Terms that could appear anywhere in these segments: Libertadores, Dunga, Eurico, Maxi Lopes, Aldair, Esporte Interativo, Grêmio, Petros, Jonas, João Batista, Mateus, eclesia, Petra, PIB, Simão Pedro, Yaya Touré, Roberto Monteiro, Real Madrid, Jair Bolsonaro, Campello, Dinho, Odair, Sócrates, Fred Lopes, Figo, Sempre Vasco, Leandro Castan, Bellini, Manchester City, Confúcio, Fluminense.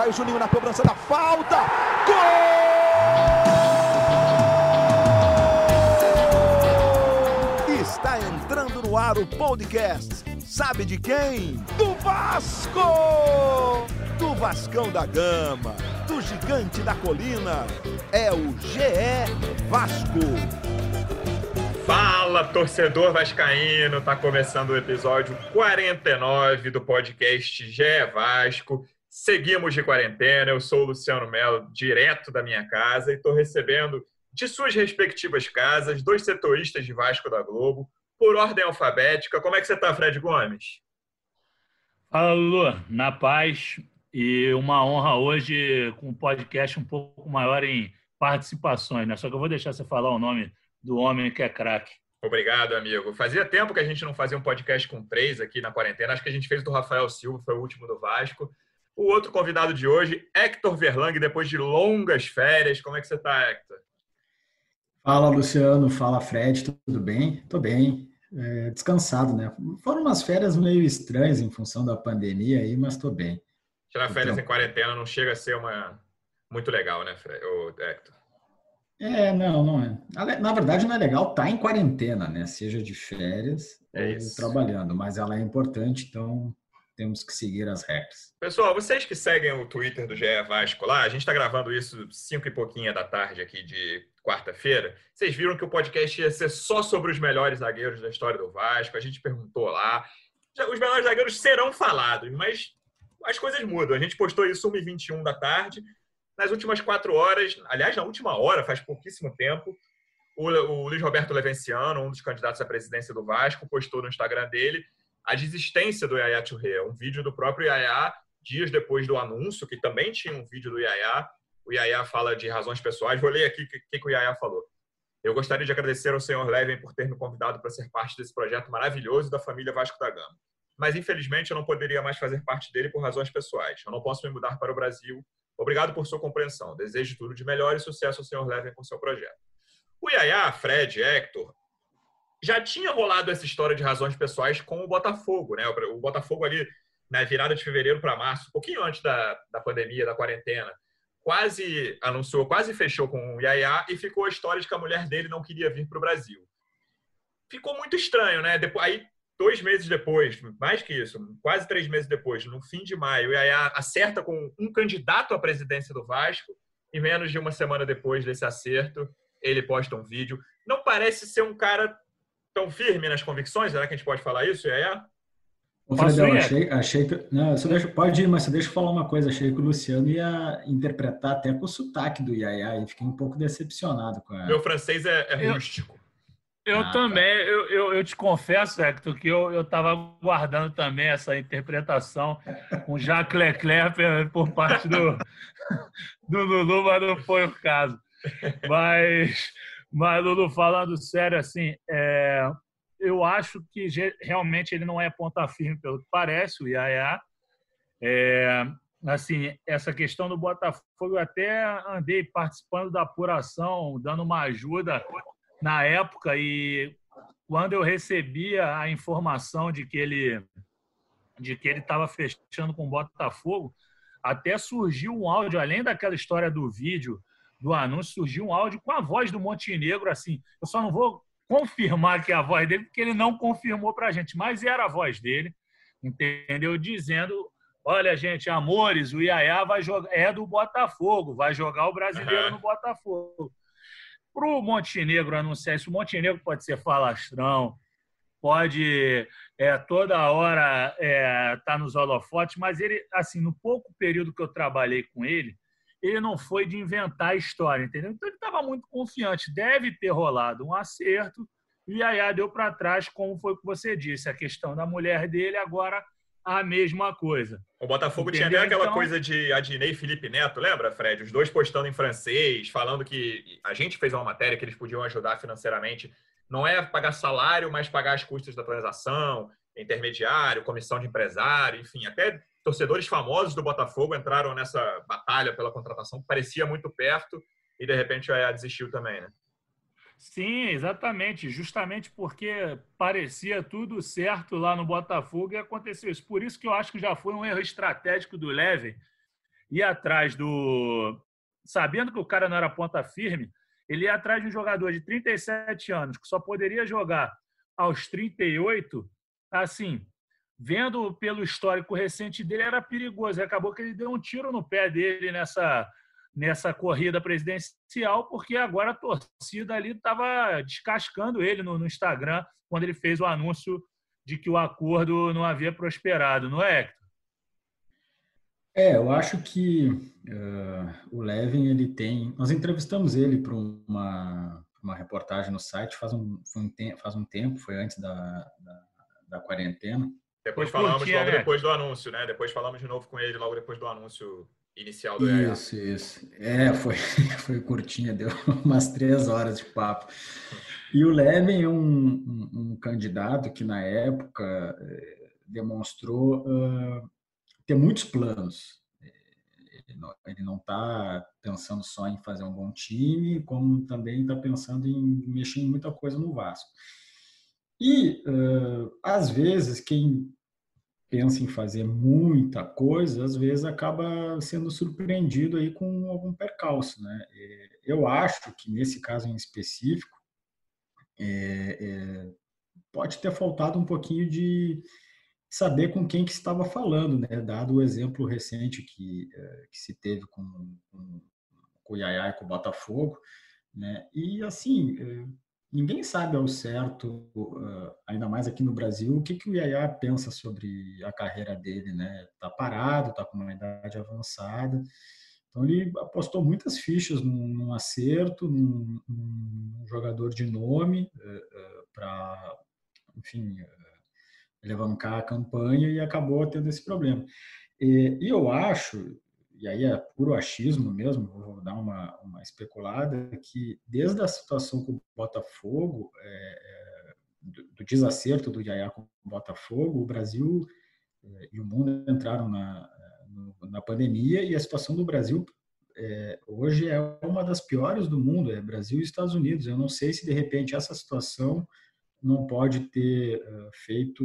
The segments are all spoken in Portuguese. Vai o Juninho na cobrança da falta. Gol! Está entrando no ar o podcast. Sabe de quem? Do Vasco! Do Vascão da Gama, do Gigante da Colina. É o GE Vasco. Fala, torcedor vascaíno! Está começando o episódio 49 do podcast GE Vasco. Seguimos de quarentena, eu sou o Luciano Melo, direto da minha casa, e estou recebendo de suas respectivas casas dois setoristas de Vasco da Globo, por ordem alfabética. Como é que você está, Fred Gomes? Fala, Lu, na paz, e uma honra hoje com um podcast um pouco maior em participações, né? Só que eu vou deixar você falar o nome do homem que é craque. Obrigado, amigo. Fazia tempo que a gente não fazia um podcast com três aqui na quarentena. Acho que a gente fez do Rafael Silva, foi o último do Vasco. O outro convidado de hoje, Héctor Werlang, depois de longas férias. Como é que você está, Héctor? Fala, Luciano. Fala, Fred. Tudo bem? Tô bem. Descansado, né? Foram umas férias meio estranhas em função da pandemia aí, mas tô bem. Tirar férias em quarentena não chega a ser muito legal, né, Fred? Ô, Héctor? Não é. Na verdade, não é legal estar em quarentena, né? Seja de férias ou trabalhando, mas ela é importante, então temos que seguir as regras. Pessoal, vocês que seguem o Twitter do GE Vasco lá, a gente está gravando isso 5 e pouquinho da tarde aqui de quarta-feira, vocês viram que o podcast ia ser só sobre os melhores zagueiros da história do Vasco, a gente perguntou lá. Os melhores zagueiros serão falados, mas as coisas mudam. A gente postou isso 1h21 da tarde. Nas últimas 4 horas, aliás, na última hora, faz pouquíssimo tempo, o Luiz Roberto Levenciano, um dos candidatos à presidência do Vasco, postou no Instagram dele a desistência do Yaya Touré, um vídeo do próprio Yaya, dias depois do anúncio, que também tinha um vídeo do Yaya. O Yaya fala de razões pessoais. Vou ler aqui o que o Yaya falou. Eu gostaria de agradecer ao senhor Leven por ter me convidado para ser parte desse projeto maravilhoso da família Vasco da Gama. Mas, infelizmente, eu não poderia mais fazer parte dele por razões pessoais. Eu não posso me mudar para o Brasil. Obrigado por sua compreensão. Desejo tudo de melhor e sucesso ao senhor Leven com seu projeto. O Yaya, Fred, Héctor, já tinha rolado essa história de razões pessoais com o Botafogo, né? O Botafogo ali na virada de fevereiro para março, um pouquinho antes da pandemia, da quarentena, quase anunciou, quase fechou com o Yaya e ficou a história de que a mulher dele não queria vir para o Brasil. Ficou muito estranho, né? Aí, 2 meses depois, mais que isso, quase 3 meses depois, no fim de maio, o Yaya acerta com um candidato à presidência do Vasco e menos de uma semana depois desse acerto, ele posta um vídeo. Não parece ser um cara tão firme nas convicções, será que a gente pode falar isso, Yaya? Ô, Fredão, achei que... Não, pode ir, mas só deixa eu falar uma coisa. Achei que o Luciano ia interpretar até com o sotaque do Yaya e fiquei um pouco decepcionado com ela. Meu francês é rústico. Eu também, tá. eu te confesso, Hector, que eu estava guardando também essa interpretação com Jacques Leclerc por parte do Lulu, mas não foi o caso. Mas Lulu, falando sério, assim, eu acho que realmente ele não é ponta firme, pelo que parece, o Yaya. Assim, essa questão do Botafogo, eu até andei participando da apuração, dando uma ajuda na época, e quando eu recebia a informação de que ele estava fechando com o Botafogo, até surgiu um áudio, além daquela história do vídeo, do anúncio, surgiu um áudio com a voz do Montenegro, assim, eu só não vou confirmar que é a voz dele, porque ele não confirmou para a gente, mas era a voz dele, entendeu? Dizendo, olha, gente, amores, o Yaya vai jogar, é do Botafogo, vai jogar o brasileiro no Botafogo. Para o Montenegro anunciar isso, o Montenegro pode ser falastrão, pode toda hora tá nos holofotes, mas ele, assim, no pouco período que eu trabalhei com ele não foi de inventar a história, entendeu? Então ele estava muito confiante, deve ter rolado um acerto, e Yaya deu para trás, como foi que você disse, a questão da mulher dele, agora a mesma coisa. O Botafogo, entendeu? Tinha até aquela coisa de Adinei e Felipe Neto, lembra, Fred? Os dois postando em francês, falando que a gente fez uma matéria que eles podiam ajudar financeiramente. Não é pagar salário, mas pagar as custas da transação, intermediário, comissão de empresário, enfim. Até torcedores famosos do Botafogo entraram nessa batalha pela contratação, que parecia muito perto e, de repente, a desistiu também, né? Sim, exatamente, justamente porque parecia tudo certo lá no Botafogo e aconteceu isso. Por isso que eu acho que já foi um erro estratégico do Leven ir atrás do... Sabendo que o cara não era ponta firme, ele ia atrás de um jogador de 37 anos, que só poderia jogar aos 38, assim, vendo pelo histórico recente dele, era perigoso. E acabou que ele deu um tiro no pé dele nessa corrida presidencial, porque agora a torcida ali estava descascando ele no Instagram, quando ele fez o anúncio de que o acordo não havia prosperado, não é, Héctor? É, eu acho que o Leven, ele tem... Nós entrevistamos ele para uma reportagem no site faz um tempo, foi antes da quarentena. Depois falamos logo depois do anúncio, né? Depois falamos de novo com ele logo depois do anúncio inicial do EA. Isso. É, foi curtinha, deu umas 3 horas de papo. E o Leven é um candidato que, na época, demonstrou... ter muitos planos. Ele não está pensando só em fazer um bom time, como também está pensando em mexer em muita coisa no Vasco. E, às vezes, quem pensa em fazer muita coisa, às vezes acaba sendo surpreendido aí com algum percalço, né? Eu acho que, nesse caso em específico, pode ter faltado um pouquinho de... saber com quem que estava falando, né? Dado o exemplo recente que se teve com o Yaya e com o Botafogo, né? E, assim, ninguém sabe ao certo, ainda mais aqui no Brasil, o que o Yaya pensa sobre a carreira dele, né? Está parado, está com uma idade avançada. Então, ele apostou muitas fichas num acerto, num jogador de nome, para, enfim... levantar a campanha, e acabou tendo esse problema. E eu acho, e aí é puro achismo mesmo, vou dar uma especulada, que desde a situação com o Botafogo, do desacerto do Yaya com o Botafogo, o Brasil e o mundo entraram na pandemia, e a situação do Brasil hoje é uma das piores do mundo, é Brasil e Estados Unidos. Eu não sei se, de repente, essa situação... não pode ter feito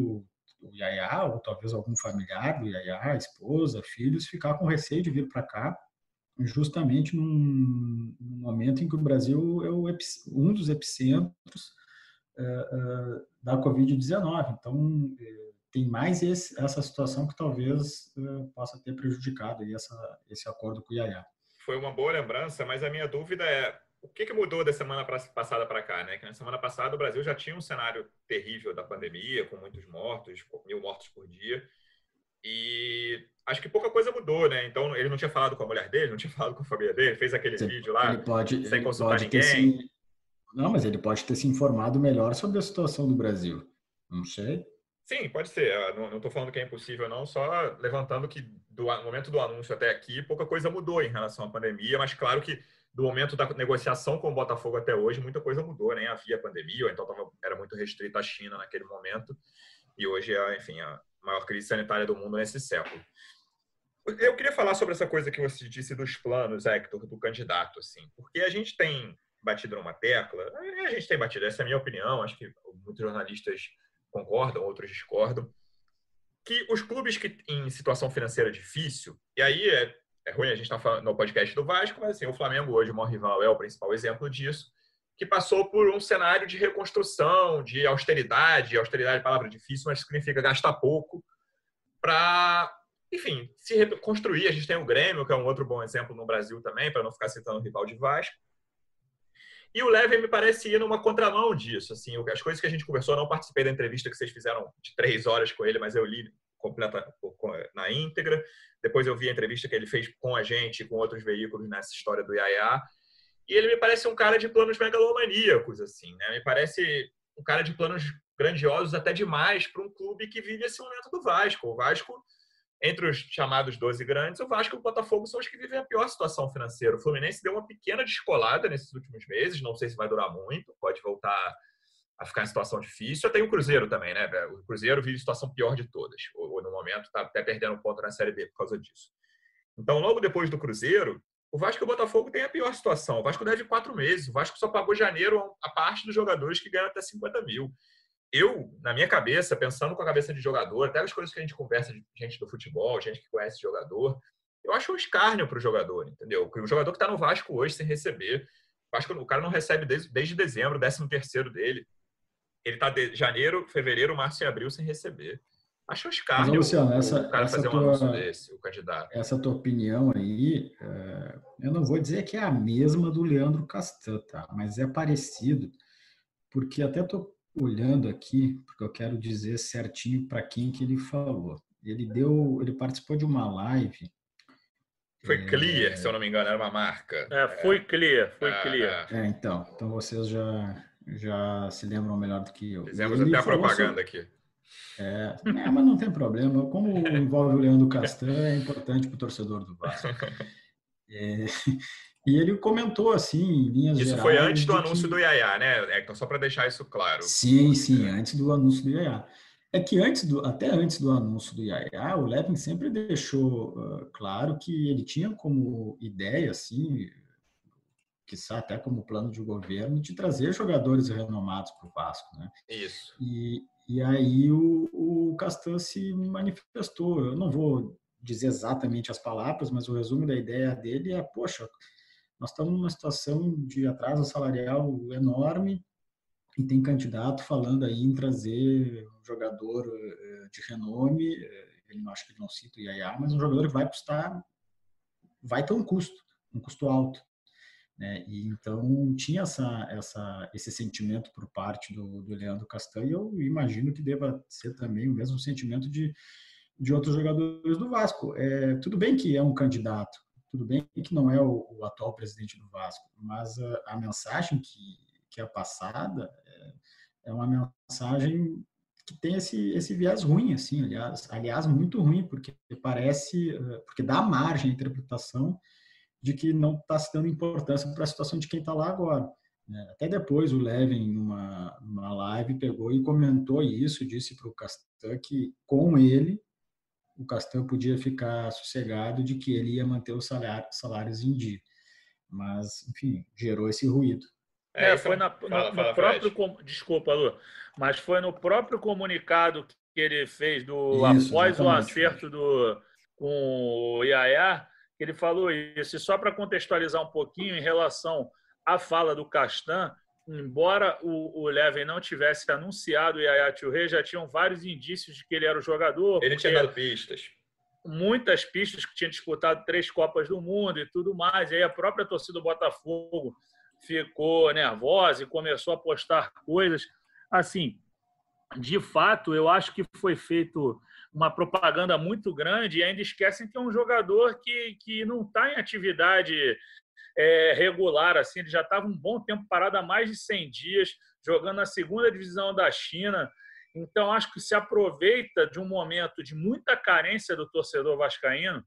o Yaya, ou talvez algum familiar do Yaya, esposa, filhos, ficar com receio de vir para cá, justamente num momento em que o Brasil é um dos epicentros da Covid-19. Então, tem mais essa situação que talvez possa ter prejudicado aí esse acordo com o Yaya. Foi uma boa lembrança, mas a minha dúvida é: o que mudou da semana passada para cá, né? Que na semana passada o Brasil já tinha um cenário terrível da pandemia, com muitos mortos, com 1.000 mortos por dia. E acho que pouca coisa mudou, né? Então, ele não tinha falado com a mulher dele, não tinha falado com a família dele, fez aquele vídeo lá, sem consultar ninguém. Não, mas ele pode ter se informado melhor sobre a situação do Brasil. Não sei. Sim, pode ser. Não estou falando que é impossível, não. Só levantando que, do momento do anúncio até aqui, pouca coisa mudou em relação à pandemia. Mas, claro que, do momento da negociação com o Botafogo até hoje, muita coisa mudou, né? Havia pandemia, ou então era muito restrita a China naquele momento, e hoje é, enfim, a maior crise sanitária do mundo nesse século. Eu queria falar sobre essa coisa que você disse dos planos, Héctor, do candidato, assim, porque a gente tem batido numa tecla, essa é a minha opinião, acho que muitos jornalistas concordam, outros discordam, que os clubes que em situação financeira difícil, e aí é ruim, a gente está falando no podcast do Vasco, mas assim, o Flamengo hoje, o maior rival, é o principal exemplo disso, que passou por um cenário de reconstrução, de austeridade. Austeridade é palavra difícil, mas significa gastar pouco para, enfim, se reconstruir. A gente tem o Grêmio, que é um outro bom exemplo no Brasil também, para não ficar citando o rival de Vasco. E o Leven me parece ir numa contramão disso. Assim, as coisas que a gente conversou, eu não participei da entrevista que vocês fizeram de 3 horas com ele, mas eu li completa na íntegra. Depois eu vi a entrevista que ele fez com a gente e com outros veículos nessa história do Yaya. E ele me parece um cara de planos megalomaníacos, assim, né? Me parece um cara de planos grandiosos até demais para um clube que vive esse momento do Vasco. O Vasco, entre os chamados 12 grandes, o Vasco e o Botafogo são os que vivem a pior situação financeira. O Fluminense deu uma pequena descolada nesses últimos meses, não sei se vai durar muito, pode voltar a ficar em situação difícil. Tem o Cruzeiro também, né? O Cruzeiro vive a situação pior de todas. Ou no momento, está até perdendo ponto na Série B por causa disso. Então, logo depois do Cruzeiro, o Vasco e o Botafogo têm a pior situação. O Vasco deve 4 meses. O Vasco só pagou janeiro a parte dos jogadores que ganham até 50 mil. Eu, na minha cabeça, pensando com a cabeça de jogador, até as coisas que a gente conversa de gente do futebol, gente que conhece jogador, eu acho um escárnio para o jogador, entendeu? O jogador que está no Vasco hoje sem receber, Vasco, o cara não recebe desde dezembro, 13º dele. Ele está de janeiro, fevereiro, março e abril sem receber. Acho um escárnio. Mas, Luciano, o cara fazer um anúncio desse, o candidato. Essa tua opinião aí, eu não vou dizer que é a mesma do Leandro Castan, tá? Mas é parecido, porque até estou olhando aqui, porque eu quero dizer certinho para quem que ele falou. Ele participou de uma live. Foi Clear, se eu não me engano, era uma marca. Foi Clear. Então vocês já se lembram melhor do que eu. Fizemos até a propaganda aqui. Mas não tem problema. Como envolve o Leandro Castan, é importante para o torcedor do Vasco. E ele comentou assim, em linhas gerais... Isso foi antes do anúncio do Yaya, né, Hector? Só para deixar isso claro. Sim, antes do anúncio do Yaya. É que até antes do anúncio do Yaya, o Levin sempre deixou claro que ele tinha como ideia, assim, quiçá até como plano de governo, de trazer jogadores renomados para o Vasco, né? Isso. E aí o Castan se manifestou. Eu não vou dizer exatamente as palavras, mas o resumo da ideia dele é, poxa, nós estamos numa situação de atraso salarial enorme, e tem candidato falando aí em trazer um jogador de renome, acho que ele não cita o Yaya, mas um jogador que vai ter um custo alto. Né? E então tinha esse sentimento por parte do Leandro Castan, e eu imagino que deva ser também o mesmo sentimento de outros jogadores do Vasco. Tudo bem que é um candidato, tudo bem que não é o atual presidente do Vasco, mas a mensagem que é passada, é uma mensagem que tem esse viés ruim, assim, aliás, muito ruim, porque porque dá margem à interpretação de que não está se dando importância para a situação de quem está lá agora. Até depois o Levin, numa live, pegou e comentou isso, disse para o Castan que com ele, o Castan podia ficar sossegado de que ele ia manter os salários em dia. Mas, enfim, gerou esse ruído. Foi no próprio... Desculpa, Lu, mas foi no próprio comunicado que ele fez após o acerto com o Yaya, que ele falou isso. E só para contextualizar um pouquinho em relação à fala do Castan, embora o Levin não tivesse anunciado o Yaya Touré, já tinham vários indícios de que ele era o jogador. Ele tinha dado pistas. Muitas pistas, que tinha disputado 3 Copas do Mundo e tudo mais. E aí a própria torcida do Botafogo ficou nervosa e começou a postar coisas. Assim, de fato, eu acho que foi feito uma propaganda muito grande e ainda esquecem que é um jogador que não está em atividade regular. Assim, ele já estava um bom tempo parado, há mais de 100 dias, jogando na 2ª divisão da China. Então, acho que se aproveita de um momento de muita carência do torcedor vascaíno,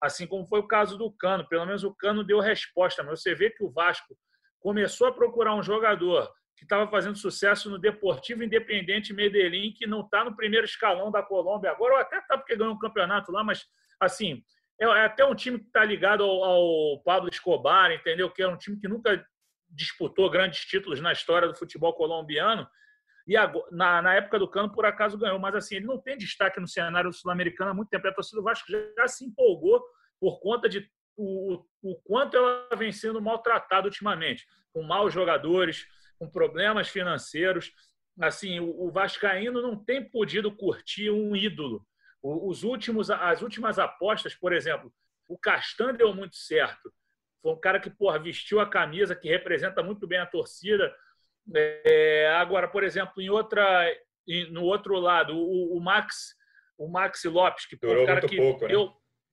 assim como foi o caso do Cano. Pelo menos o Cano deu resposta, mas você vê que o Vasco começou a procurar um jogador que estava fazendo sucesso no Deportivo Independiente Medellín, que não está no primeiro escalão da Colômbia agora, ou até está porque ganhou um campeonato lá, mas, assim, é até um time que está ligado ao Pablo Escobar, entendeu? Que é um time que nunca disputou grandes títulos na história do futebol colombiano, e agora, na época do Cano, por acaso, ganhou. Mas, assim, ele não tem destaque no cenário sul-americano há muito tempo. A torcida do Vasco já se empolgou por conta de o quanto ela vem sendo maltratada ultimamente, com maus jogadores, com problemas financeiros. Assim, o vascaíno não tem podido curtir um ídolo. As últimas apostas, por exemplo, o Castan deu muito certo. Foi um cara que vestiu a camisa, que representa muito bem a torcida. Agora, por exemplo, no outro lado, o Maxi Lopes, que foi um cara que pouco,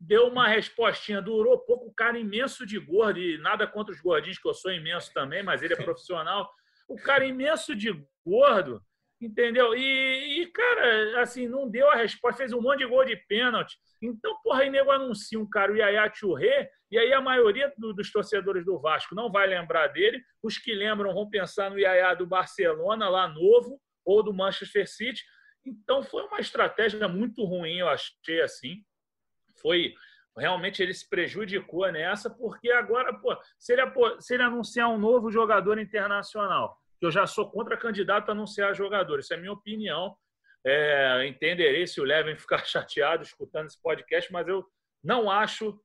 deu uma respostinha, durou pouco, o cara imenso de gordo, e nada contra os gordinhos, que eu sou imenso também, mas ele é profissional. O cara imenso de gordo, entendeu? E cara, assim, não deu a resposta, fez um monte de gol de pênalti. Então, porra, aí nego anuncia um cara, o Yaya Touré, e aí a maioria dos torcedores do Vasco não vai lembrar dele. Os que lembram vão pensar no Yaya do Barcelona, lá novo, ou do Manchester City. Então, foi uma estratégia muito ruim, eu achei, assim. Foi realmente, ele se prejudicou nessa, porque agora, pô, se ele anunciar um novo jogador internacional, que eu já sou contra candidato a anunciar jogador, isso é minha opinião. Entenderei se o Levin ficar chateado escutando esse podcast, mas eu não acho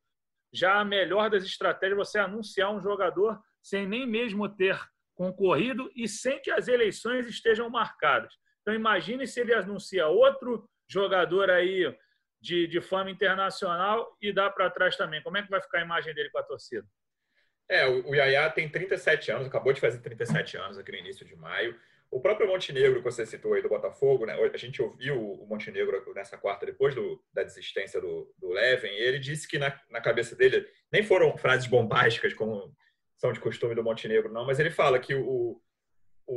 já a melhor das estratégias você anunciar um jogador sem nem mesmo ter concorrido e sem que as eleições estejam marcadas. Então, imagine se ele anuncia outro jogador aí de fama internacional e dá para trás também. Como é que vai ficar a imagem dele com a torcida? É, o Yaya tem 37 anos, acabou de fazer 37 anos aqui no início de maio. O próprio Montenegro, que você citou aí do Botafogo, né? A gente ouviu o Montenegro nessa quarta, depois da desistência do Leven, e ele disse que na cabeça dele, nem foram frases bombásticas como são de costume do Montenegro, não, mas ele fala que o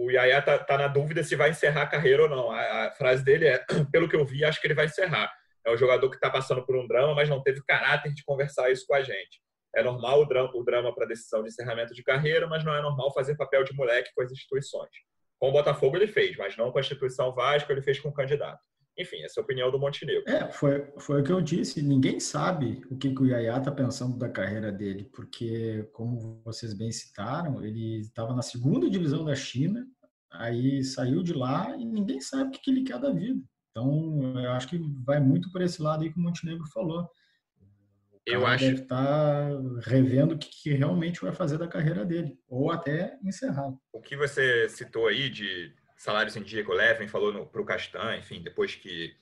Yaya tá na dúvida se vai encerrar a carreira ou não. A frase dele é, pelo que eu vi, acho que ele vai encerrar. É um jogador que está passando por um drama, mas não teve caráter de conversar isso com a gente. É normal o drama para decisão de encerramento de carreira, mas não é normal fazer papel de moleque com as instituições. Com o Botafogo ele fez, mas não com a instituição Vasco, ele fez com o candidato. Enfim, essa é a opinião do Montenegro. É, foi o que eu disse. Ninguém sabe o que o Yaya está pensando da carreira dele, porque, como vocês bem citaram, ele estava na 2ª divisão da China, aí saiu de lá e ninguém sabe o que ele quer da vida. Então, eu acho que vai muito para esse lado aí que o Montenegro falou. Eu acho que deve estar revendo o que realmente vai fazer da carreira dele, ou até encerrar. O que você citou aí de salários em dia que o Leven falou para o Castan, enfim, depois que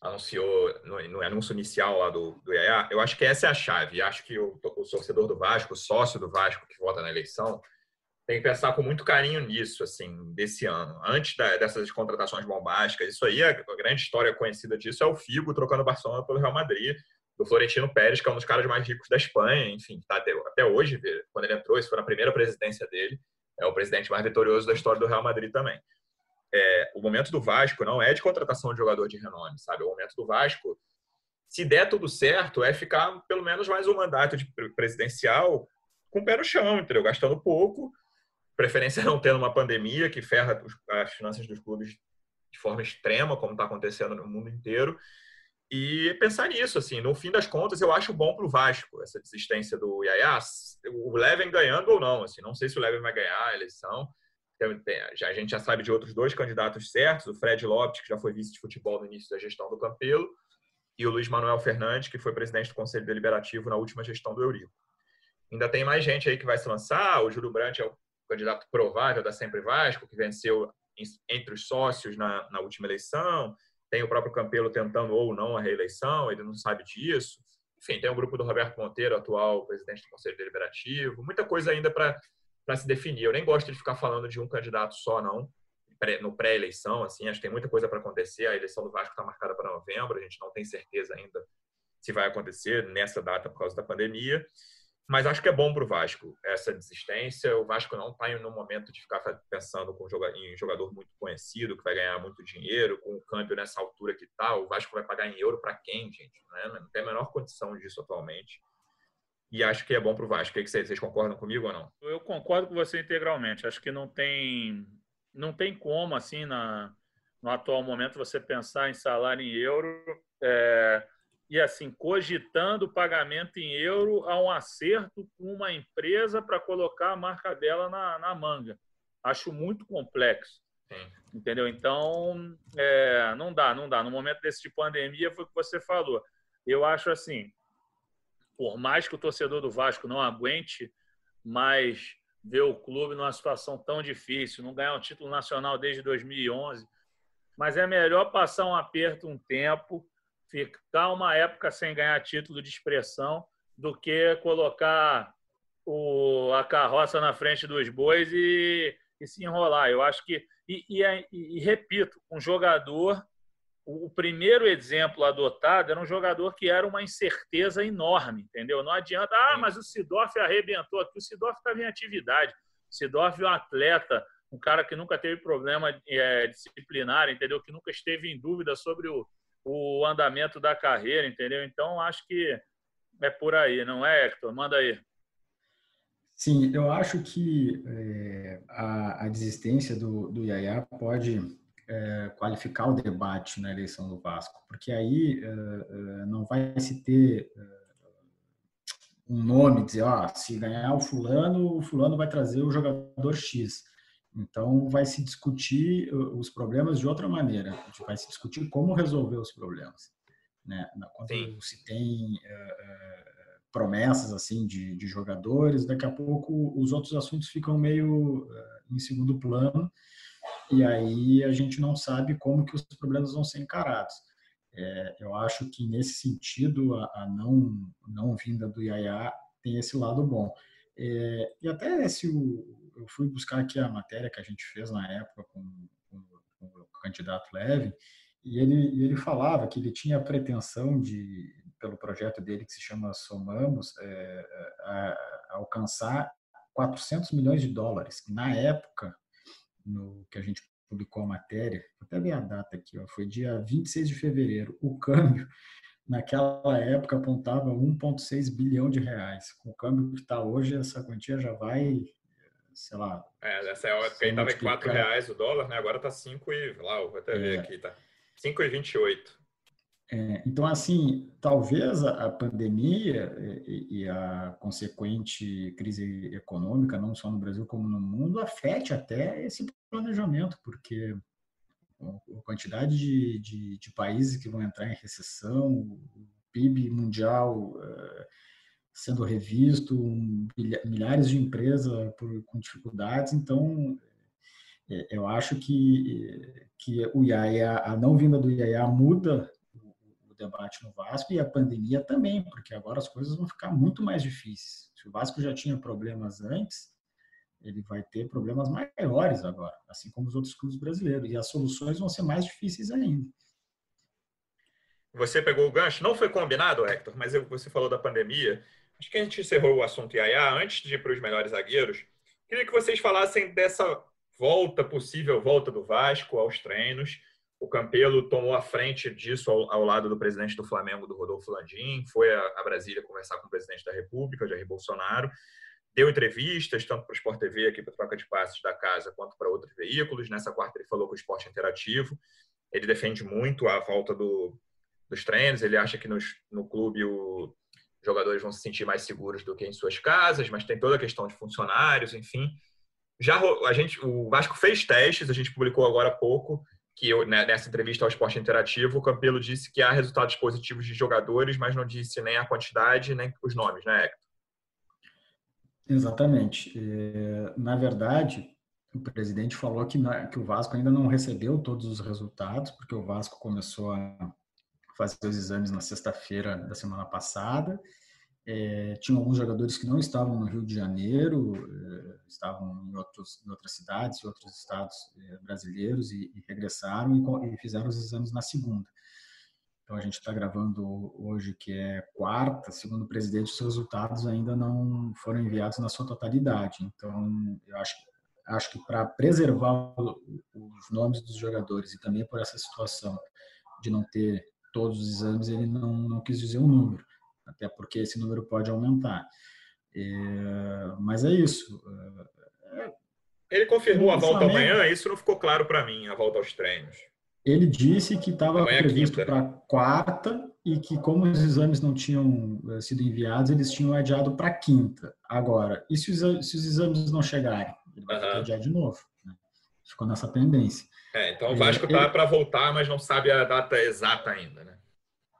anunciou, no anúncio inicial lá do Yaya, eu acho que essa é a chave. Acho que o torcedor do Vasco, o sócio do Vasco que vota na eleição, tem que pensar com muito carinho nisso, assim, desse ano. Antes dessas contratações bombásticas, isso aí, a grande história conhecida disso é o Figo trocando o Barcelona pelo Real Madrid, do Florentino Pérez, que é um dos caras mais ricos da Espanha, enfim, tá até hoje, quando ele entrou, isso foi na primeira presidência dele, é o presidente mais vitorioso da história do Real Madrid também. O momento do Vasco não é de contratação de jogador de renome, sabe? O momento do Vasco, se der tudo certo, é ficar pelo menos mais um mandato de presidencial com o pé no chão, entendeu? Gastando pouco, preferência não tendo uma pandemia que ferra as finanças dos clubes de forma extrema, como está acontecendo no mundo inteiro. E pensar nisso, assim, no fim das contas, eu acho bom para o Vasco essa desistência do Yaya, o Leven ganhando ou não. Assim, não sei se o Leven vai ganhar a eleição. A gente já sabe de outros 2 candidatos certos, o Fred Lopes, que já foi vice de futebol no início da gestão do Campello, e o Luiz Manuel Fernandes, que foi presidente do Conselho Deliberativo na última gestão do Eurico. Ainda tem mais gente aí que vai se lançar, o Júlio Brandt é o candidato provável da Sempre Vasco, que venceu entre os sócios na última eleição. Tem o próprio Campello tentando ou não a reeleição, ele não sabe disso. Enfim, tem o grupo do Roberto Monteiro, atual presidente do Conselho Deliberativo. Muita coisa ainda para se definir. Eu nem gosto de ficar falando de um candidato só, não, no pré-eleição. Assim, acho que tem muita coisa para acontecer. A eleição do Vasco está marcada para novembro. A gente não tem certeza ainda se vai acontecer nessa data por causa da pandemia. Mas acho que é bom para o Vasco essa desistência. O Vasco não está no momento de ficar pensando em jogador muito conhecido, que vai ganhar muito dinheiro, com o câmbio nessa altura que está. O Vasco vai pagar em euro para quem, gente? Não tem a menor condição disso atualmente. E acho que é bom para o Vasco. O que vocês concordam comigo ou não? Eu concordo com você integralmente. Acho que não tem como, assim, no atual momento, você pensar em salário em euro. E, assim, cogitando o pagamento em euro a um acerto com uma empresa para colocar a marca dela na manga. Acho muito complexo. Sim. Entendeu? Então, não dá. No momento desse de pandemia, foi o que você falou. Eu acho assim, por mais que o torcedor do Vasco não aguente mais ver o clube numa situação tão difícil, não ganhar um título nacional desde 2011, mas é melhor passar um aperto um tempo, ficar uma época sem ganhar título de expressão do que colocar a carroça na frente dos bois e se enrolar. Eu acho que... E repito, um jogador... O primeiro exemplo adotado era um jogador que era uma incerteza enorme, entendeu? Não adianta... mas o Sidorff arrebentou aqui. O Sidorff estava em atividade. O Sidorff é um atleta, um cara que nunca teve problema disciplinar, entendeu? Que nunca esteve em dúvida sobre o andamento da carreira, entendeu? Então, acho que é por aí, não é, Héctor? Manda aí. Sim, eu acho que a desistência do Yaya pode qualificar o debate na eleição do Vasco, porque aí não vai se ter um nome, dizer, se ganhar o fulano vai trazer o jogador X. Então, vai se discutir os problemas de outra maneira. A gente vai se discutir como resolver os problemas, né? Quando se tem promessas assim, de jogadores, daqui a pouco os outros assuntos ficam meio em segundo plano e aí a gente não sabe como que os problemas vão ser encarados. Eu acho que nesse sentido a não vinda do Yaya tem esse lado bom. E até se eu fui buscar aqui a matéria que a gente fez na época com o candidato Levin, e ele falava que ele tinha a pretensão de, pelo projeto dele que se chama Somamos, alcançar $400 milhões. Na época no que a gente publicou a matéria, vou até ver a data aqui, foi dia 26 de fevereiro, o câmbio naquela época apontava R$1,6 bilhão. Com o câmbio que está hoje, essa quantia já vai, sei lá... Nessa época aí estava em R$4 o dólar, né? Agora está 5 e... lá, vou até ver aqui, tá 5,28. Então, assim, talvez a pandemia e a consequente crise econômica, não só no Brasil como no mundo, afete até esse planejamento, porque a quantidade de países que vão entrar em recessão, o PIB mundial sendo revisto, milhares de empresas com dificuldades, então... Eu acho que o Yaya, a não vinda do Yaya muda o debate no Vasco e a pandemia também, porque agora as coisas vão ficar muito mais difíceis. Se o Vasco já tinha problemas antes, ele vai ter problemas maiores agora, assim como os outros clubes brasileiros. E as soluções vão ser mais difíceis ainda. Você pegou o gancho. Não foi combinado, Héctor, mas você falou da pandemia. Acho que a gente encerrou o assunto Yaya. Antes de ir para os melhores zagueiros, queria que vocês falassem dessa... possível volta do Vasco aos treinos. O Campello tomou a frente disso ao lado do presidente do Flamengo, do Rodolfo Landim, foi a Brasília conversar com o presidente da República, Jair Bolsonaro, deu entrevistas, tanto para o Sport TV, aqui para a Troca de Passos da Casa, quanto para outros veículos. Nessa quarta ele falou com o Esporte Interativo, ele defende muito a volta dos treinos, ele acha que no clube os jogadores vão se sentir mais seguros do que em suas casas, mas tem toda a questão de funcionários, enfim... O Vasco fez testes, a gente publicou agora há pouco, nessa entrevista ao Esporte Interativo, o Campello disse que há resultados positivos de jogadores, mas não disse nem a quantidade, nem os nomes, né, Héctor? Exatamente. Na verdade, o presidente falou que o Vasco ainda não recebeu todos os resultados, porque o Vasco começou a fazer os exames na sexta-feira da semana passada. Tinha alguns jogadores que não estavam no Rio de Janeiro, estavam em outras cidades, em outros estados brasileiros e regressaram e fizeram os exames na segunda. Então, a gente está gravando hoje, que é quarta. Segundo o presidente, os resultados ainda não foram enviados na sua totalidade. Então, eu acho que para preservar os nomes dos jogadores e também por essa situação de não ter todos os exames, ele não quis dizer um número, até porque esse número pode aumentar. Mas é isso. Ele confirmou a volta amanhã, isso não ficou claro para mim, a volta aos treinos. Ele disse que estava previsto para quarta e que, como os exames não tinham sido enviados, eles tinham adiado para quinta. Agora, e se os exames não chegarem? Ele vai ter que adiar de novo. Né? Ficou nessa tendência. Então o Vasco está para voltar, mas não sabe a data exata ainda, né?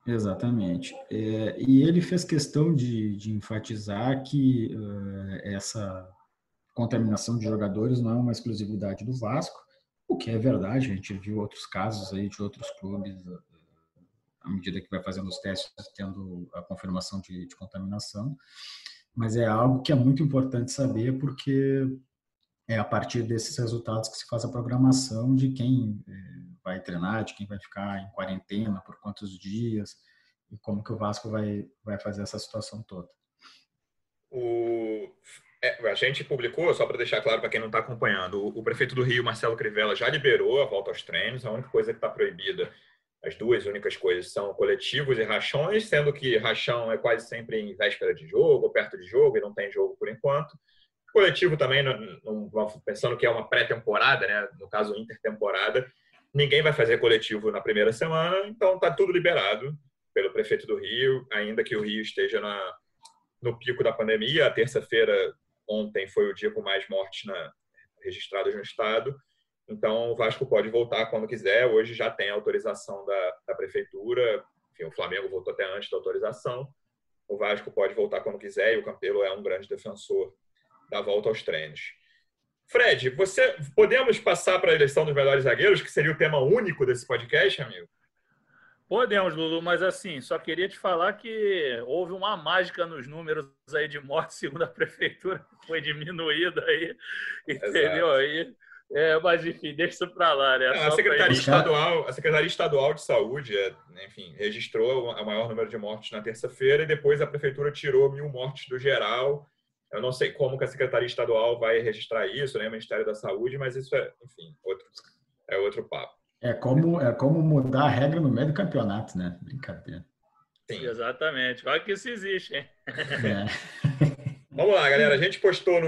Exatamente. E ele fez questão de enfatizar que essa contaminação de jogadores não é uma exclusividade do Vasco, o que é verdade. A gente viu outros casos aí de outros clubes, à medida que vai fazendo os testes, tendo a confirmação de contaminação. Mas é algo que é muito importante saber, porque é a partir desses resultados que se faz a programação de quem vai treinar, de quem vai ficar em quarentena, por quantos dias, e como que o Vasco vai fazer essa situação toda. A gente publicou, só para deixar claro para quem não está acompanhando, o prefeito do Rio, Marcelo Crivella, já liberou a volta aos treinos. A única coisa que está proibida, as duas únicas coisas, são coletivos e rachões, sendo que rachão é quase sempre em véspera de jogo, ou perto de jogo, e não tem jogo por enquanto. Coletivo também, pensando que é uma pré-temporada, né? No caso, intertemporada, ninguém vai fazer coletivo na primeira semana, então está tudo liberado pelo prefeito do Rio, ainda que o Rio esteja no pico da pandemia. A terça-feira, ontem, foi o dia com mais mortes registradas no estado, então o Vasco pode voltar quando quiser. Hoje já tem autorização da prefeitura, enfim, o Flamengo voltou até antes da autorização. O Vasco pode voltar quando quiser e o Campello é um grande defensor da volta aos treinos. Fred, podemos passar para a eleição dos melhores zagueiros, que seria o tema único desse podcast, amigo? Podemos, Lulu, mas assim, só queria te falar que houve uma mágica nos números aí de mortes, segundo a prefeitura, foi diminuída aí, entendeu? Aí, mas enfim, deixa isso para lá, né? Não, a Secretaria Estadual de Saúde, enfim, registrou o maior número de mortes na terça-feira e depois a prefeitura tirou 1.000 mortes do geral. Eu não sei como que a Secretaria Estadual vai registrar isso, né? O Ministério da Saúde, mas isso é, enfim, outro papo. É como mudar a regra no meio do campeonato, né? Brincadeira. Sim. Exatamente. Olha que isso existe, hein? Vamos lá, galera. A gente postou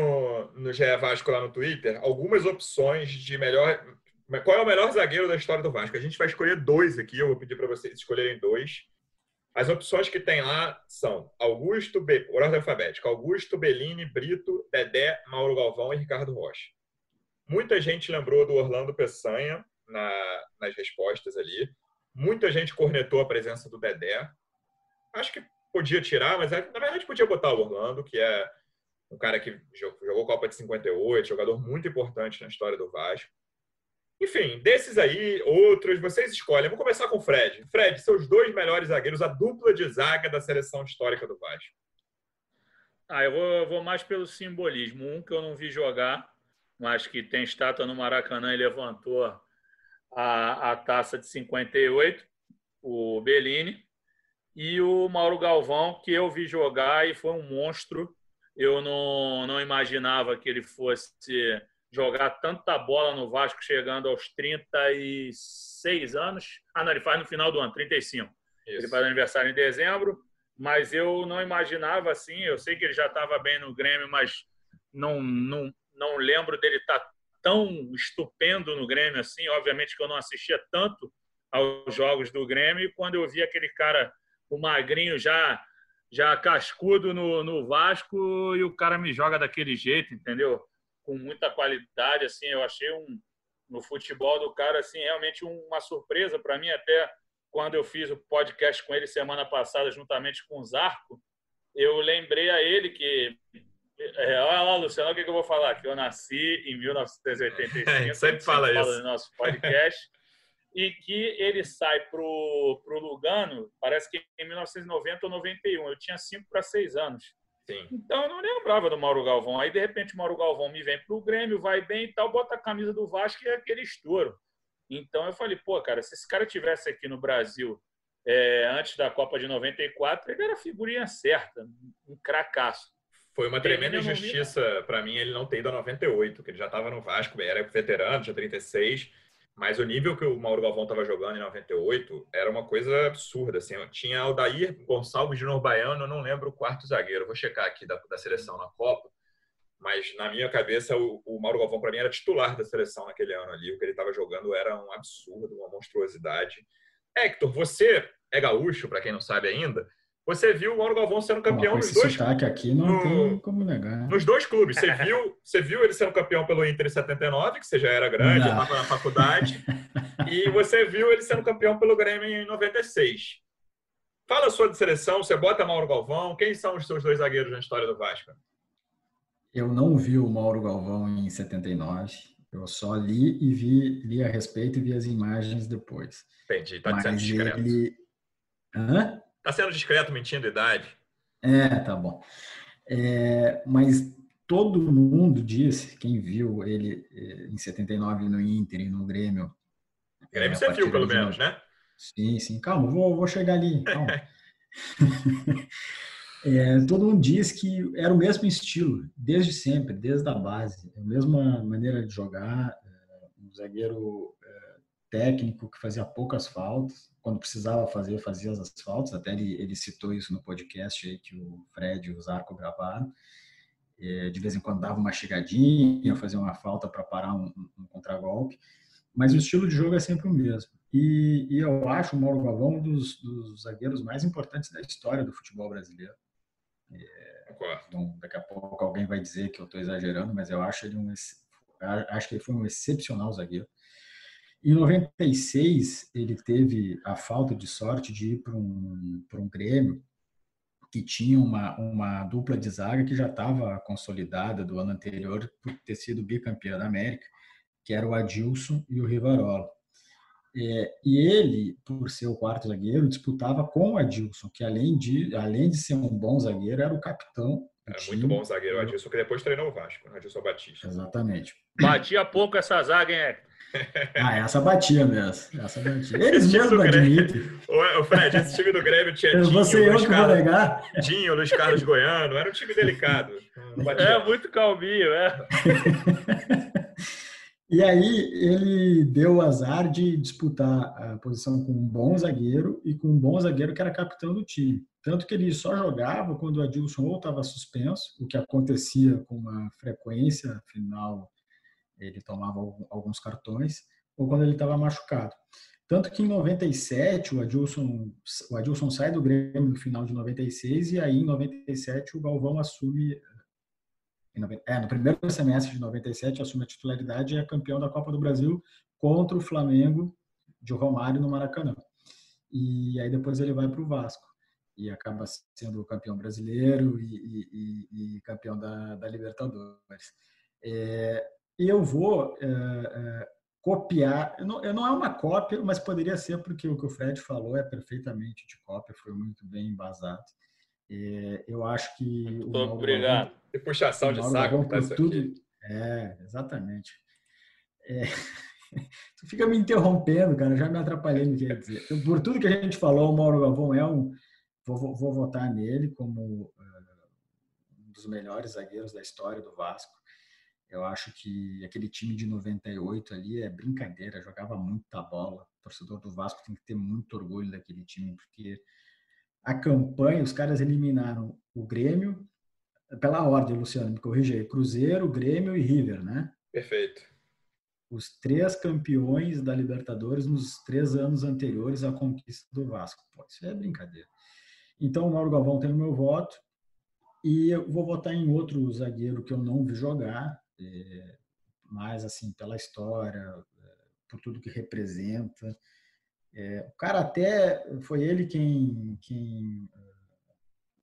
no GE Vasco lá no Twitter algumas opções de melhor... Qual é o melhor zagueiro da história do Vasco? A gente vai escolher dois aqui. Eu vou pedir para vocês escolherem dois. As opções que tem lá são ordem alfabética, Augusto, Bellini, Brito, Dedé, Mauro Galvão e Ricardo Rocha. Muita gente lembrou do Orlando Pessanha nas respostas ali. Muita gente cornetou a presença do Dedé. Acho que podia tirar, mas na verdade podia botar o Orlando, que é um cara que jogou Copa de 58, jogador muito importante na história do Vasco. Enfim, desses aí, outros, vocês escolhem. Vamos começar com o Fred. Fred, seus dois melhores zagueiros, a dupla de zaga da seleção histórica do Vasco. Eu vou mais pelo simbolismo. Um que eu não vi jogar, mas que tem estátua no Maracanã e levantou a taça de 58, o Bellini, e o Mauro Galvão, que eu vi jogar e foi um monstro. Eu não imaginava que ele fosse jogar tanta bola no Vasco, chegando aos 36 anos. Ah, não, ele faz no final do ano, 35. Isso. Ele faz aniversário em dezembro, mas eu não imaginava assim. Eu sei que ele já estava bem no Grêmio, mas não lembro dele estar tão estupendo no Grêmio assim. Obviamente que eu não assistia tanto aos jogos do Grêmio. E quando eu vi aquele cara, o magrinho, já cascudo no Vasco, e o cara me joga daquele jeito, entendeu? Com muita qualidade, assim. Eu achei no futebol do cara, assim, realmente uma surpresa para mim. Até quando eu fiz o podcast com ele semana passada, juntamente com o Zarco, eu lembrei a ele que... olha lá, Luciano, o que eu vou falar? Que eu nasci em 1985. Sempre fala isso. Fala no nosso podcast. E que ele sai pro Lugano, parece que em 1990 ou 91. Eu tinha 5 para 6 anos. Sim. Então eu não lembrava do Mauro Galvão. Aí de repente o Mauro Galvão me vem pro Grêmio, vai bem e tal, bota a camisa do Vasco e é aquele estouro. Então eu falei, pô, cara, se esse cara tivesse aqui no Brasil antes da Copa de 94, ele era figurinha certa, um cracaço. Foi uma tremenda injustiça para mim ele não ter ido a 98, porque ele já estava no Vasco, era veterano, já 36, mas o nível que o Mauro Galvão estava jogando em 98 era uma coisa absurda. Assim. Tinha Aldair, Gonçalves, Júnior Baiano, eu não lembro o quarto zagueiro, eu vou checar aqui da seleção na Copa, mas na minha cabeça o Mauro Galvão para mim era titular da seleção naquele ano ali, o que ele estava jogando era um absurdo, uma monstruosidade. Héctor, você é gaúcho, para quem não sabe ainda. Você viu o Mauro Galvão sendo campeão nos dois clubes. Aqui não tem como negar. Nos dois clubes. Você viu ele sendo campeão pelo Inter em 79, que você já era grande, estava na faculdade. E você viu ele sendo campeão pelo Grêmio em 96. Fala a sua seleção, você bota Mauro Galvão. Quem são os seus dois zagueiros na história do Vasco? Eu não vi o Mauro Galvão em 79. Eu só li a respeito e vi as imagens depois. Entendi, tá sendo discreto. Hã? Tá sendo discreto, mentindo a idade. Tá bom. Mas todo mundo diz, quem viu ele em 79 no Inter e no Grêmio... Grêmio você viu, pelo menos, né? Sim. Calma, vou chegar ali. Calma. Todo mundo diz que era o mesmo estilo, desde sempre, desde a base. A mesma maneira de jogar, um zagueiro técnico que fazia poucas faltas. Quando precisava fazer, fazia as faltas. Até ele citou isso no podcast aí que o Fred e o Zarco gravaram. De vez em quando dava uma chegadinha, fazia uma falta para parar um contragolpe. Mas o estilo de jogo é sempre o mesmo. E eu acho o Mauro Galvão um dos zagueiros mais importantes da história do futebol brasileiro. Então, daqui a pouco alguém vai dizer que eu estou exagerando, mas eu acho que ele foi um excepcional zagueiro. Em 96, ele teve a falta de sorte de ir para um Grêmio que tinha uma dupla de zaga que já estava consolidada do ano anterior por ter sido bicampeão da América, que era o Adilson e o Rivarola. E ele, por ser o quarto zagueiro, disputava com o Adilson, que além de ser um bom zagueiro, era o capitão. Era muito bom zagueiro o Adilson, que depois treinou o Vasco, o Adilson Batista. Exatamente. Batia pouco essa zaga, hein, Hector? Essa batia mesmo. Essa batia. Eles mesmos admitem. O Fred, esse time do Grêmio tinha Dinho, Luiz Carlos Goiano, era um time delicado. Muito calminho, E aí ele deu o azar de disputar a posição com um bom zagueiro e com um bom zagueiro que era capitão do time. Tanto que ele só jogava quando o Adilson ou estava suspenso, o que acontecia com uma frequência, afinal ele tomava alguns cartões, ou quando ele estava machucado. Tanto que em 97 o Adilson sai do Grêmio no final de 96 e aí em 97 o Galvão assume... no primeiro semestre de 97 assume a titularidade e é campeão da Copa do Brasil contra o Flamengo de Romário no Maracanã. E aí depois ele vai para o Vasco e acaba sendo campeão brasileiro e campeão da Libertadores. Eu vou copiar, eu não é uma cópia, mas poderia ser, porque o que o Fred falou é perfeitamente de cópia, foi muito bem embasado. Eu acho que... Obrigado. E puxação de saco. Tá isso tudo... aqui. Exatamente. Tu fica me interrompendo, cara, já me atrapalhei no que ia dizer. Então, por tudo que a gente falou, o Mauro Galvão é um... Vou votar nele como um dos melhores zagueiros da história do Vasco. Eu acho que aquele time de 98 ali é brincadeira, jogava muita bola. O torcedor do Vasco tem que ter muito orgulho daquele time, porque a campanha, os caras eliminaram o Grêmio, pela ordem, Luciano, me corrija aí, Cruzeiro, Grêmio e River, né? Perfeito. Os três campeões da Libertadores nos 3 anos anteriores à conquista do Vasco. Pô, isso é brincadeira. Então, o Mauro Galvão tem o meu voto e eu vou votar em outro zagueiro que eu não vi jogar, mas assim, pela história, por tudo que representa. O cara até foi ele quem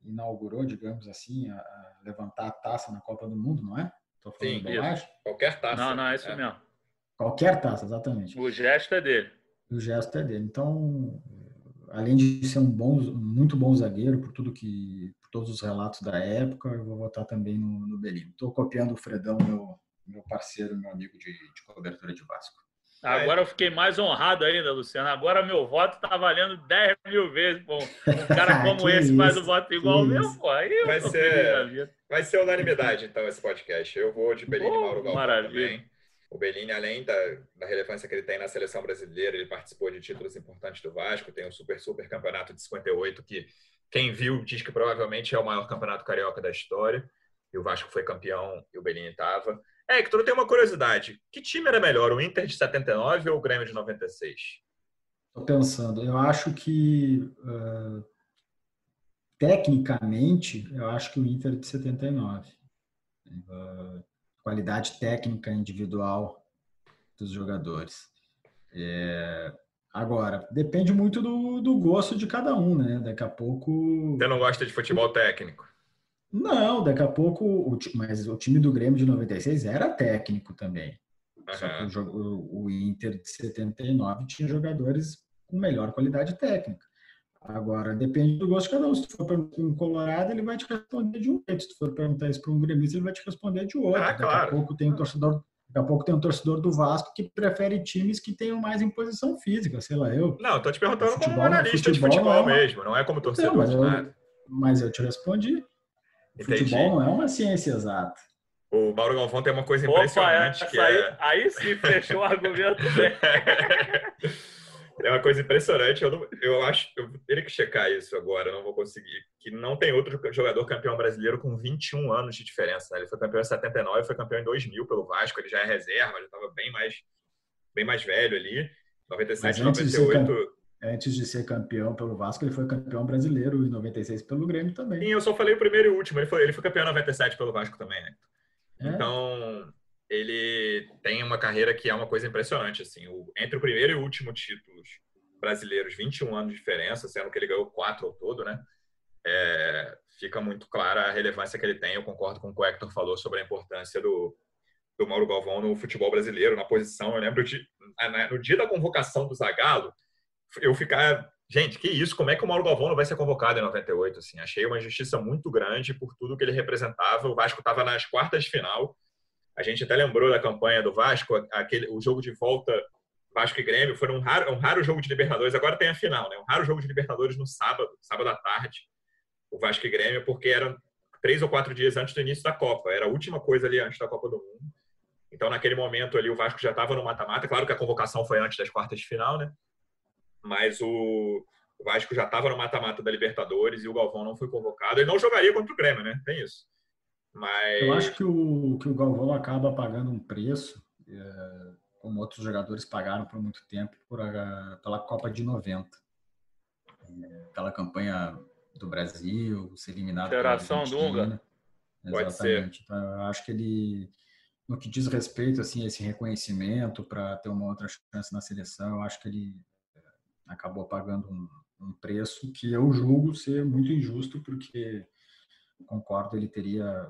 inaugurou, digamos assim, a levantar a taça na Copa do Mundo, não é? Estou falando bobagem? Qualquer taça. Não, é isso mesmo. Qualquer taça, exatamente. O gesto é dele. Então, além de ser muito bom zagueiro, por todos os relatos da época, eu vou votar também no Bellini. Estou copiando o Fredão, meu parceiro, meu amigo de cobertura de Vasco. Agora eu fiquei mais honrado ainda, Luciano. Agora meu voto está valendo 10 mil vezes. Bom, um cara como esse faz um voto igual ao meu, pô. Aí vai ser unanimidade, então, esse podcast. Eu vou de Bellini e Mauro Galvão também. O Bellini, além da relevância que ele tem na seleção brasileira, ele participou de títulos importantes do Vasco, tem o super campeonato de 58, que quem viu diz que provavelmente é o maior campeonato carioca da história. E o Vasco foi campeão e o Bellini estava... Hector, eu tenho uma curiosidade. Que time era melhor, o Inter de 79 ou o Grêmio de 96? Estou pensando. Eu acho que, tecnicamente, o Inter de 79. Qualidade técnica individual dos jogadores. Agora, depende muito do gosto de cada um, né? Daqui a pouco... Você não gosta de futebol técnico? Não, daqui a pouco... Mas o time do Grêmio de 96 era técnico também. Uhum. Só que o Inter de 79 tinha jogadores com melhor qualidade técnica. Agora, depende do gosto de cada um. Se tu for perguntar um colorado, ele vai te responder de um jeito. Se tu for perguntar isso para um gremista, ele vai te responder de outro. Daqui a pouco tem um torcedor do Vasco que prefere times que tenham mais imposição física, sei lá, eu... Não, estou te perguntando como analista de futebol mesmo. Não é como torcedor de nada. Mas eu te respondi. Entendi. Futebol não é uma ciência exata. O Mauro Galvão tem uma coisa impressionante. Opa, aí sim fechou o argumento dele. É uma coisa impressionante. Eu acho que eu teria que checar isso agora, eu não vou conseguir. Que não tem outro jogador campeão brasileiro com 21 anos de diferença, né? Ele foi campeão em 79, foi campeão em 2000 pelo Vasco. Ele já é reserva, já estava bem mais velho ali. 97, 98... Antes de ser campeão pelo Vasco, ele foi campeão brasileiro em 96 pelo Grêmio também. Sim, eu só falei o primeiro e o último. Ele foi campeão em 97 pelo Vasco também, né? Então, ele tem uma carreira que é uma coisa impressionante, assim. Entre o primeiro e o último títulos brasileiros, 21 anos de diferença, sendo que ele ganhou 4 ao todo, né? fica muito clara a relevância que ele tem. Eu concordo com o que o Héctor falou sobre a importância do Mauro Galvão no futebol brasileiro, na posição. Eu lembro no dia da convocação do Zagallo, eu ficar... Gente, que isso? Como é que o Mauro Galvão não vai ser convocado em 98? Assim, achei uma injustiça muito grande por tudo que ele representava. O Vasco estava nas quartas de final. A gente até lembrou da campanha do Vasco, o jogo de volta Vasco e Grêmio. Foi um raro jogo de Libertadores. Agora tem a final, né? Um raro jogo de Libertadores no sábado à tarde. O Vasco e Grêmio, porque eram 3 ou 4 dias antes do início da Copa. Era a última coisa ali antes da Copa do Mundo. Então, naquele momento ali, o Vasco já estava no mata-mata. Claro que a convocação foi antes das quartas de final, né? Mas o Vasco já estava no mata-mata da Libertadores e o Galvão não foi convocado. Ele não jogaria contra o Grêmio, né? Tem isso. Mas... Eu acho que o Galvão acaba pagando um preço, como outros jogadores pagaram por muito tempo, pela Copa de 90. Aquela campanha do Brasil, ser eliminado pela Argentina. Pode ser. Então, eu acho que ele... No que diz respeito assim, a esse reconhecimento para ter uma outra chance na seleção, eu acho que ele acabou pagando um preço que eu julgo ser muito injusto, porque, concordo, ele teria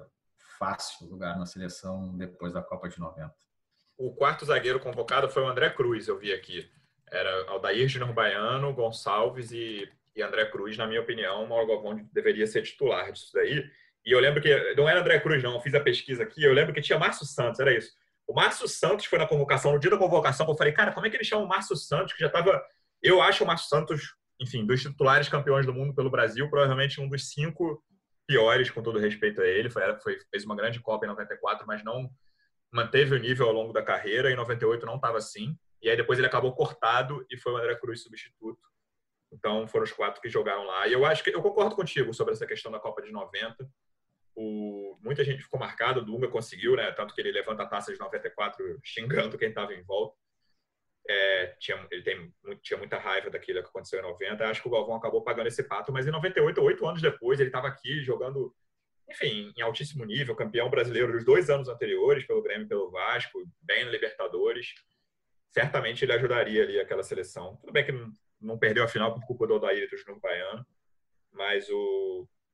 fácil lugar na seleção depois da Copa de 90. O quarto zagueiro convocado foi o André Cruz, eu vi aqui. Era Aldair Júnior Baiano, Gonçalves e André Cruz. Na minha opinião, o Mauro Galvão deveria ser titular disso daí. E eu lembro que... Não era André Cruz, não. Eu fiz a pesquisa aqui. Eu lembro que tinha Márcio Santos, era isso. O Márcio Santos foi na convocação. No dia da convocação, eu falei, cara, como é que eles chamam o Márcio Santos? Que já estava... Eu acho o Márcio Santos, enfim, dos titulares campeões do mundo pelo Brasil, provavelmente um dos 5 piores, com todo respeito a ele. Fez uma grande Copa em 94, mas não manteve o nível ao longo da carreira. Em 98 não estava assim. E aí depois ele acabou cortado e foi o André Cruz substituto. Então foram os 4 que jogaram lá. E eu acho que eu concordo contigo sobre essa questão da Copa de 90. Muita gente ficou marcada, o Dunga conseguiu, né? Tanto que ele levanta a taça de 94 xingando quem estava em volta. Ele tinha muita raiva daquilo que aconteceu em 90. Acho que o Galvão acabou pagando esse pato, mas em 98, 8 anos depois, ele estava aqui jogando, enfim, em altíssimo nível, campeão brasileiro dos 2 anos anteriores, pelo Grêmio e pelo Vasco, bem na Libertadores. Certamente ele ajudaria ali aquela seleção. Tudo bem que não perdeu a final por culpa do Odair e do Júnior Baiano, mas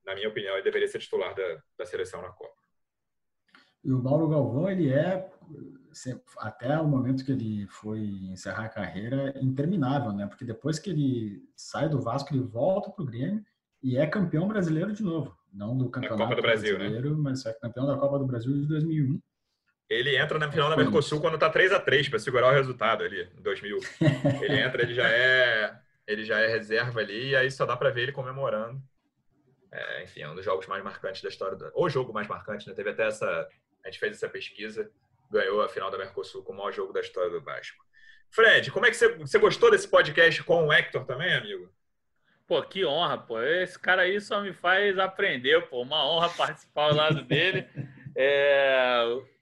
na minha opinião, ele deveria ser titular da seleção na Copa. E o Mauro Galvão, ele é, até o momento que ele foi encerrar a carreira, interminável, né? Porque depois que ele sai do Vasco, ele volta para o Grêmio e é campeão brasileiro de novo. Não do campeonato Copa do Brasil, brasileiro, né? Mas é campeão da Copa do Brasil de 2001. Ele entra na final da Mercosul quando está 3-3 para segurar o resultado ali, em 2000. Ele entra, ele já é reserva ali e aí só dá para ver ele comemorando. Enfim, é um dos jogos mais marcantes da história. O jogo mais marcante, né? Teve até essa... A gente fez essa pesquisa, ganhou a final da Mercosul com o maior jogo da história do Vasco. Fred, como é que você gostou desse podcast com o Héctor também, amigo? Pô, que honra, pô. Esse cara aí só me faz aprender, pô. Uma honra participar ao lado dele.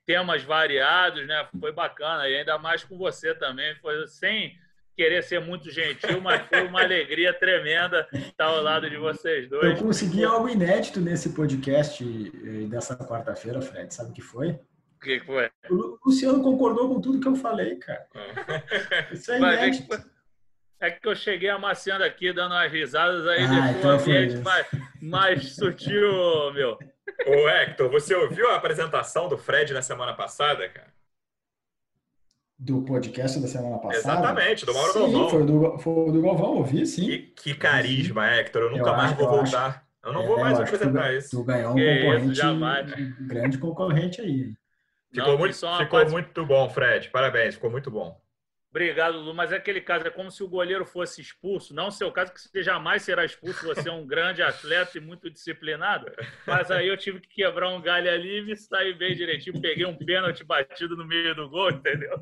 Temas variados, né? Foi bacana. E ainda mais com você também. Foi sem... querer ser muito gentil, mas foi uma alegria tremenda estar ao lado de vocês dois. Eu consegui algo inédito nesse podcast dessa quarta-feira, Fred. Sabe o que foi? O que foi? O Luciano concordou com tudo que eu falei, cara. Isso é inédito. É que eu cheguei amaciando aqui, dando umas risadas, aí deixou o ambiente mais sutil, meu. Ô, Héctor, você ouviu a apresentação do Fred na semana passada, cara? Do podcast da semana passada? Exatamente, do Mauro Galvão. Foi do Galvão, ouvi, sim. Que carisma, Héctor. Eu nunca mais vou voltar. Eu não vou mais apresentar isso. Tu ganhou um concorrente, um grande concorrente aí. Ficou muito bom, Fred. Parabéns, ficou muito bom. Obrigado, Lu. Mas é aquele caso, é como se o goleiro fosse expulso. Não seu caso, que você jamais será expulso. Você é um grande atleta e muito disciplinado. Mas aí eu tive que quebrar um galho ali e me saí bem direitinho. Peguei um pênalti batido no meio do gol, entendeu?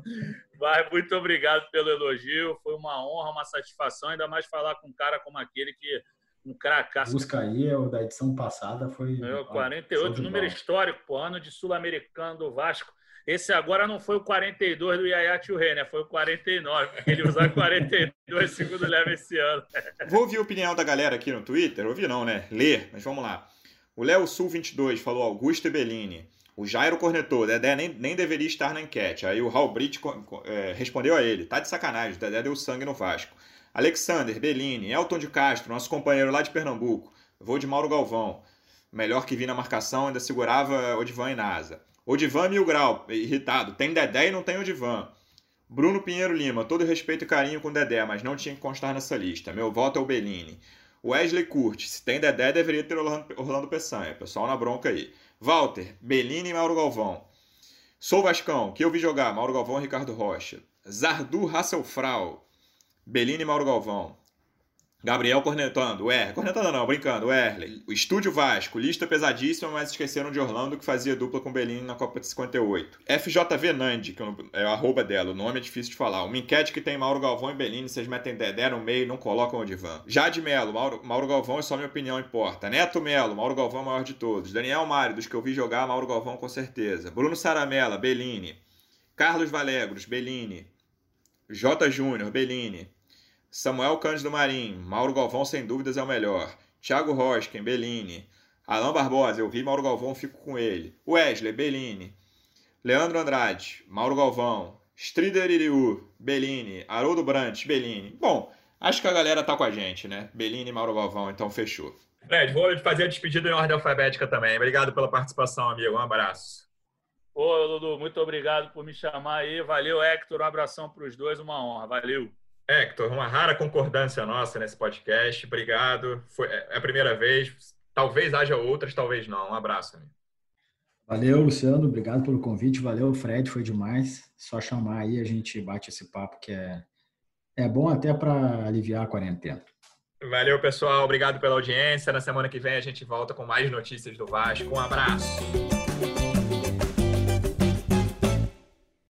Mas muito obrigado pelo elogio. Foi uma honra, uma satisfação. Ainda mais falar com um cara como aquele que... Um cracaço. Busca aí, o da edição passada foi... 48, número histórico, pô. Ano de Sul-Americano do Vasco. Esse agora não foi o 42 do Yaya Touré, né? Foi o 49. Ele usar 42 segundo leve esse ano. Vou ouvir a opinião da galera aqui no Twitter. Ouvir não, né? Ler, mas vamos lá. O Léo Sul 22 falou Augusto e Bellini. O Jairo cornetou. Dedé nem deveria estar na enquete. Aí o Raul Brit respondeu a ele. Tá de sacanagem. O Dedé deu sangue no Vasco. Alexander, Bellini, Elton de Castro, nosso companheiro lá de Pernambuco. Vou de Mauro Galvão. Melhor que vi na marcação, ainda segurava Odivan e Nasa. Odivan mil grau, irritado. Tem Dedé e não tem Odivan. Bruno Pinheiro Lima. Todo respeito e carinho com Dedé, mas não tinha que constar nessa lista. Meu voto é o Bellini. Wesley Curtis. Se tem Dedé, deveria ter Orlando Pessanha. Pessoal na bronca aí. Walter. Bellini e Mauro Galvão. Sou Vascão. Que eu vi jogar? Mauro Galvão e Ricardo Rocha. Zardu Hasselfrau. Bellini e Mauro Galvão. Gabriel cornetando, cornetando não, brincando, o Estúdio Vasco, lista pesadíssima, mas esqueceram de Orlando, que fazia dupla com Bellini na Copa de 58. FJV Nandi, que é o arroba dela, o nome é difícil de falar. Uma enquete que tem Mauro Galvão e Bellini, vocês metem Dedé no meio, não colocam o Divan. Jade Melo, Mauro Galvão é só minha opinião, importa. Neto Melo, Mauro Galvão é o maior de todos. Daniel Mário, dos que eu vi jogar, Mauro Galvão com certeza. Bruno Saramella, Bellini. Carlos Valegros, Bellini. J. Júnior, Bellini. Samuel Cândido Marim, Mauro Galvão sem dúvidas é o melhor. Thiago Rosken, Bellini. Alain Barbosa, eu vi Mauro Galvão, fico com ele. Wesley, Bellini. Leandro Andrade, Mauro Galvão. Strider Iriu, Bellini. Haroldo Brandt, Bellini. Bom, acho que a galera tá com a gente, né? Bellini e Mauro Galvão, então fechou. Fred, vou fazer a despedida em ordem alfabética também. Obrigado pela participação, amigo. Um abraço. Ô, Dudu, muito obrigado por me chamar aí. Valeu, Héctor. Um abração para os dois, uma honra. Valeu. Héctor, uma rara concordância nossa nesse podcast. Obrigado. É a primeira vez. Talvez haja outras, talvez não. Um abraço, amigo. Valeu, Luciano. Obrigado pelo convite. Valeu, Fred. Foi demais. Só chamar aí, a gente bate esse papo que é bom até para aliviar a quarentena. Valeu, pessoal. Obrigado pela audiência. Na semana que vem a gente volta com mais notícias do Vasco. Um abraço.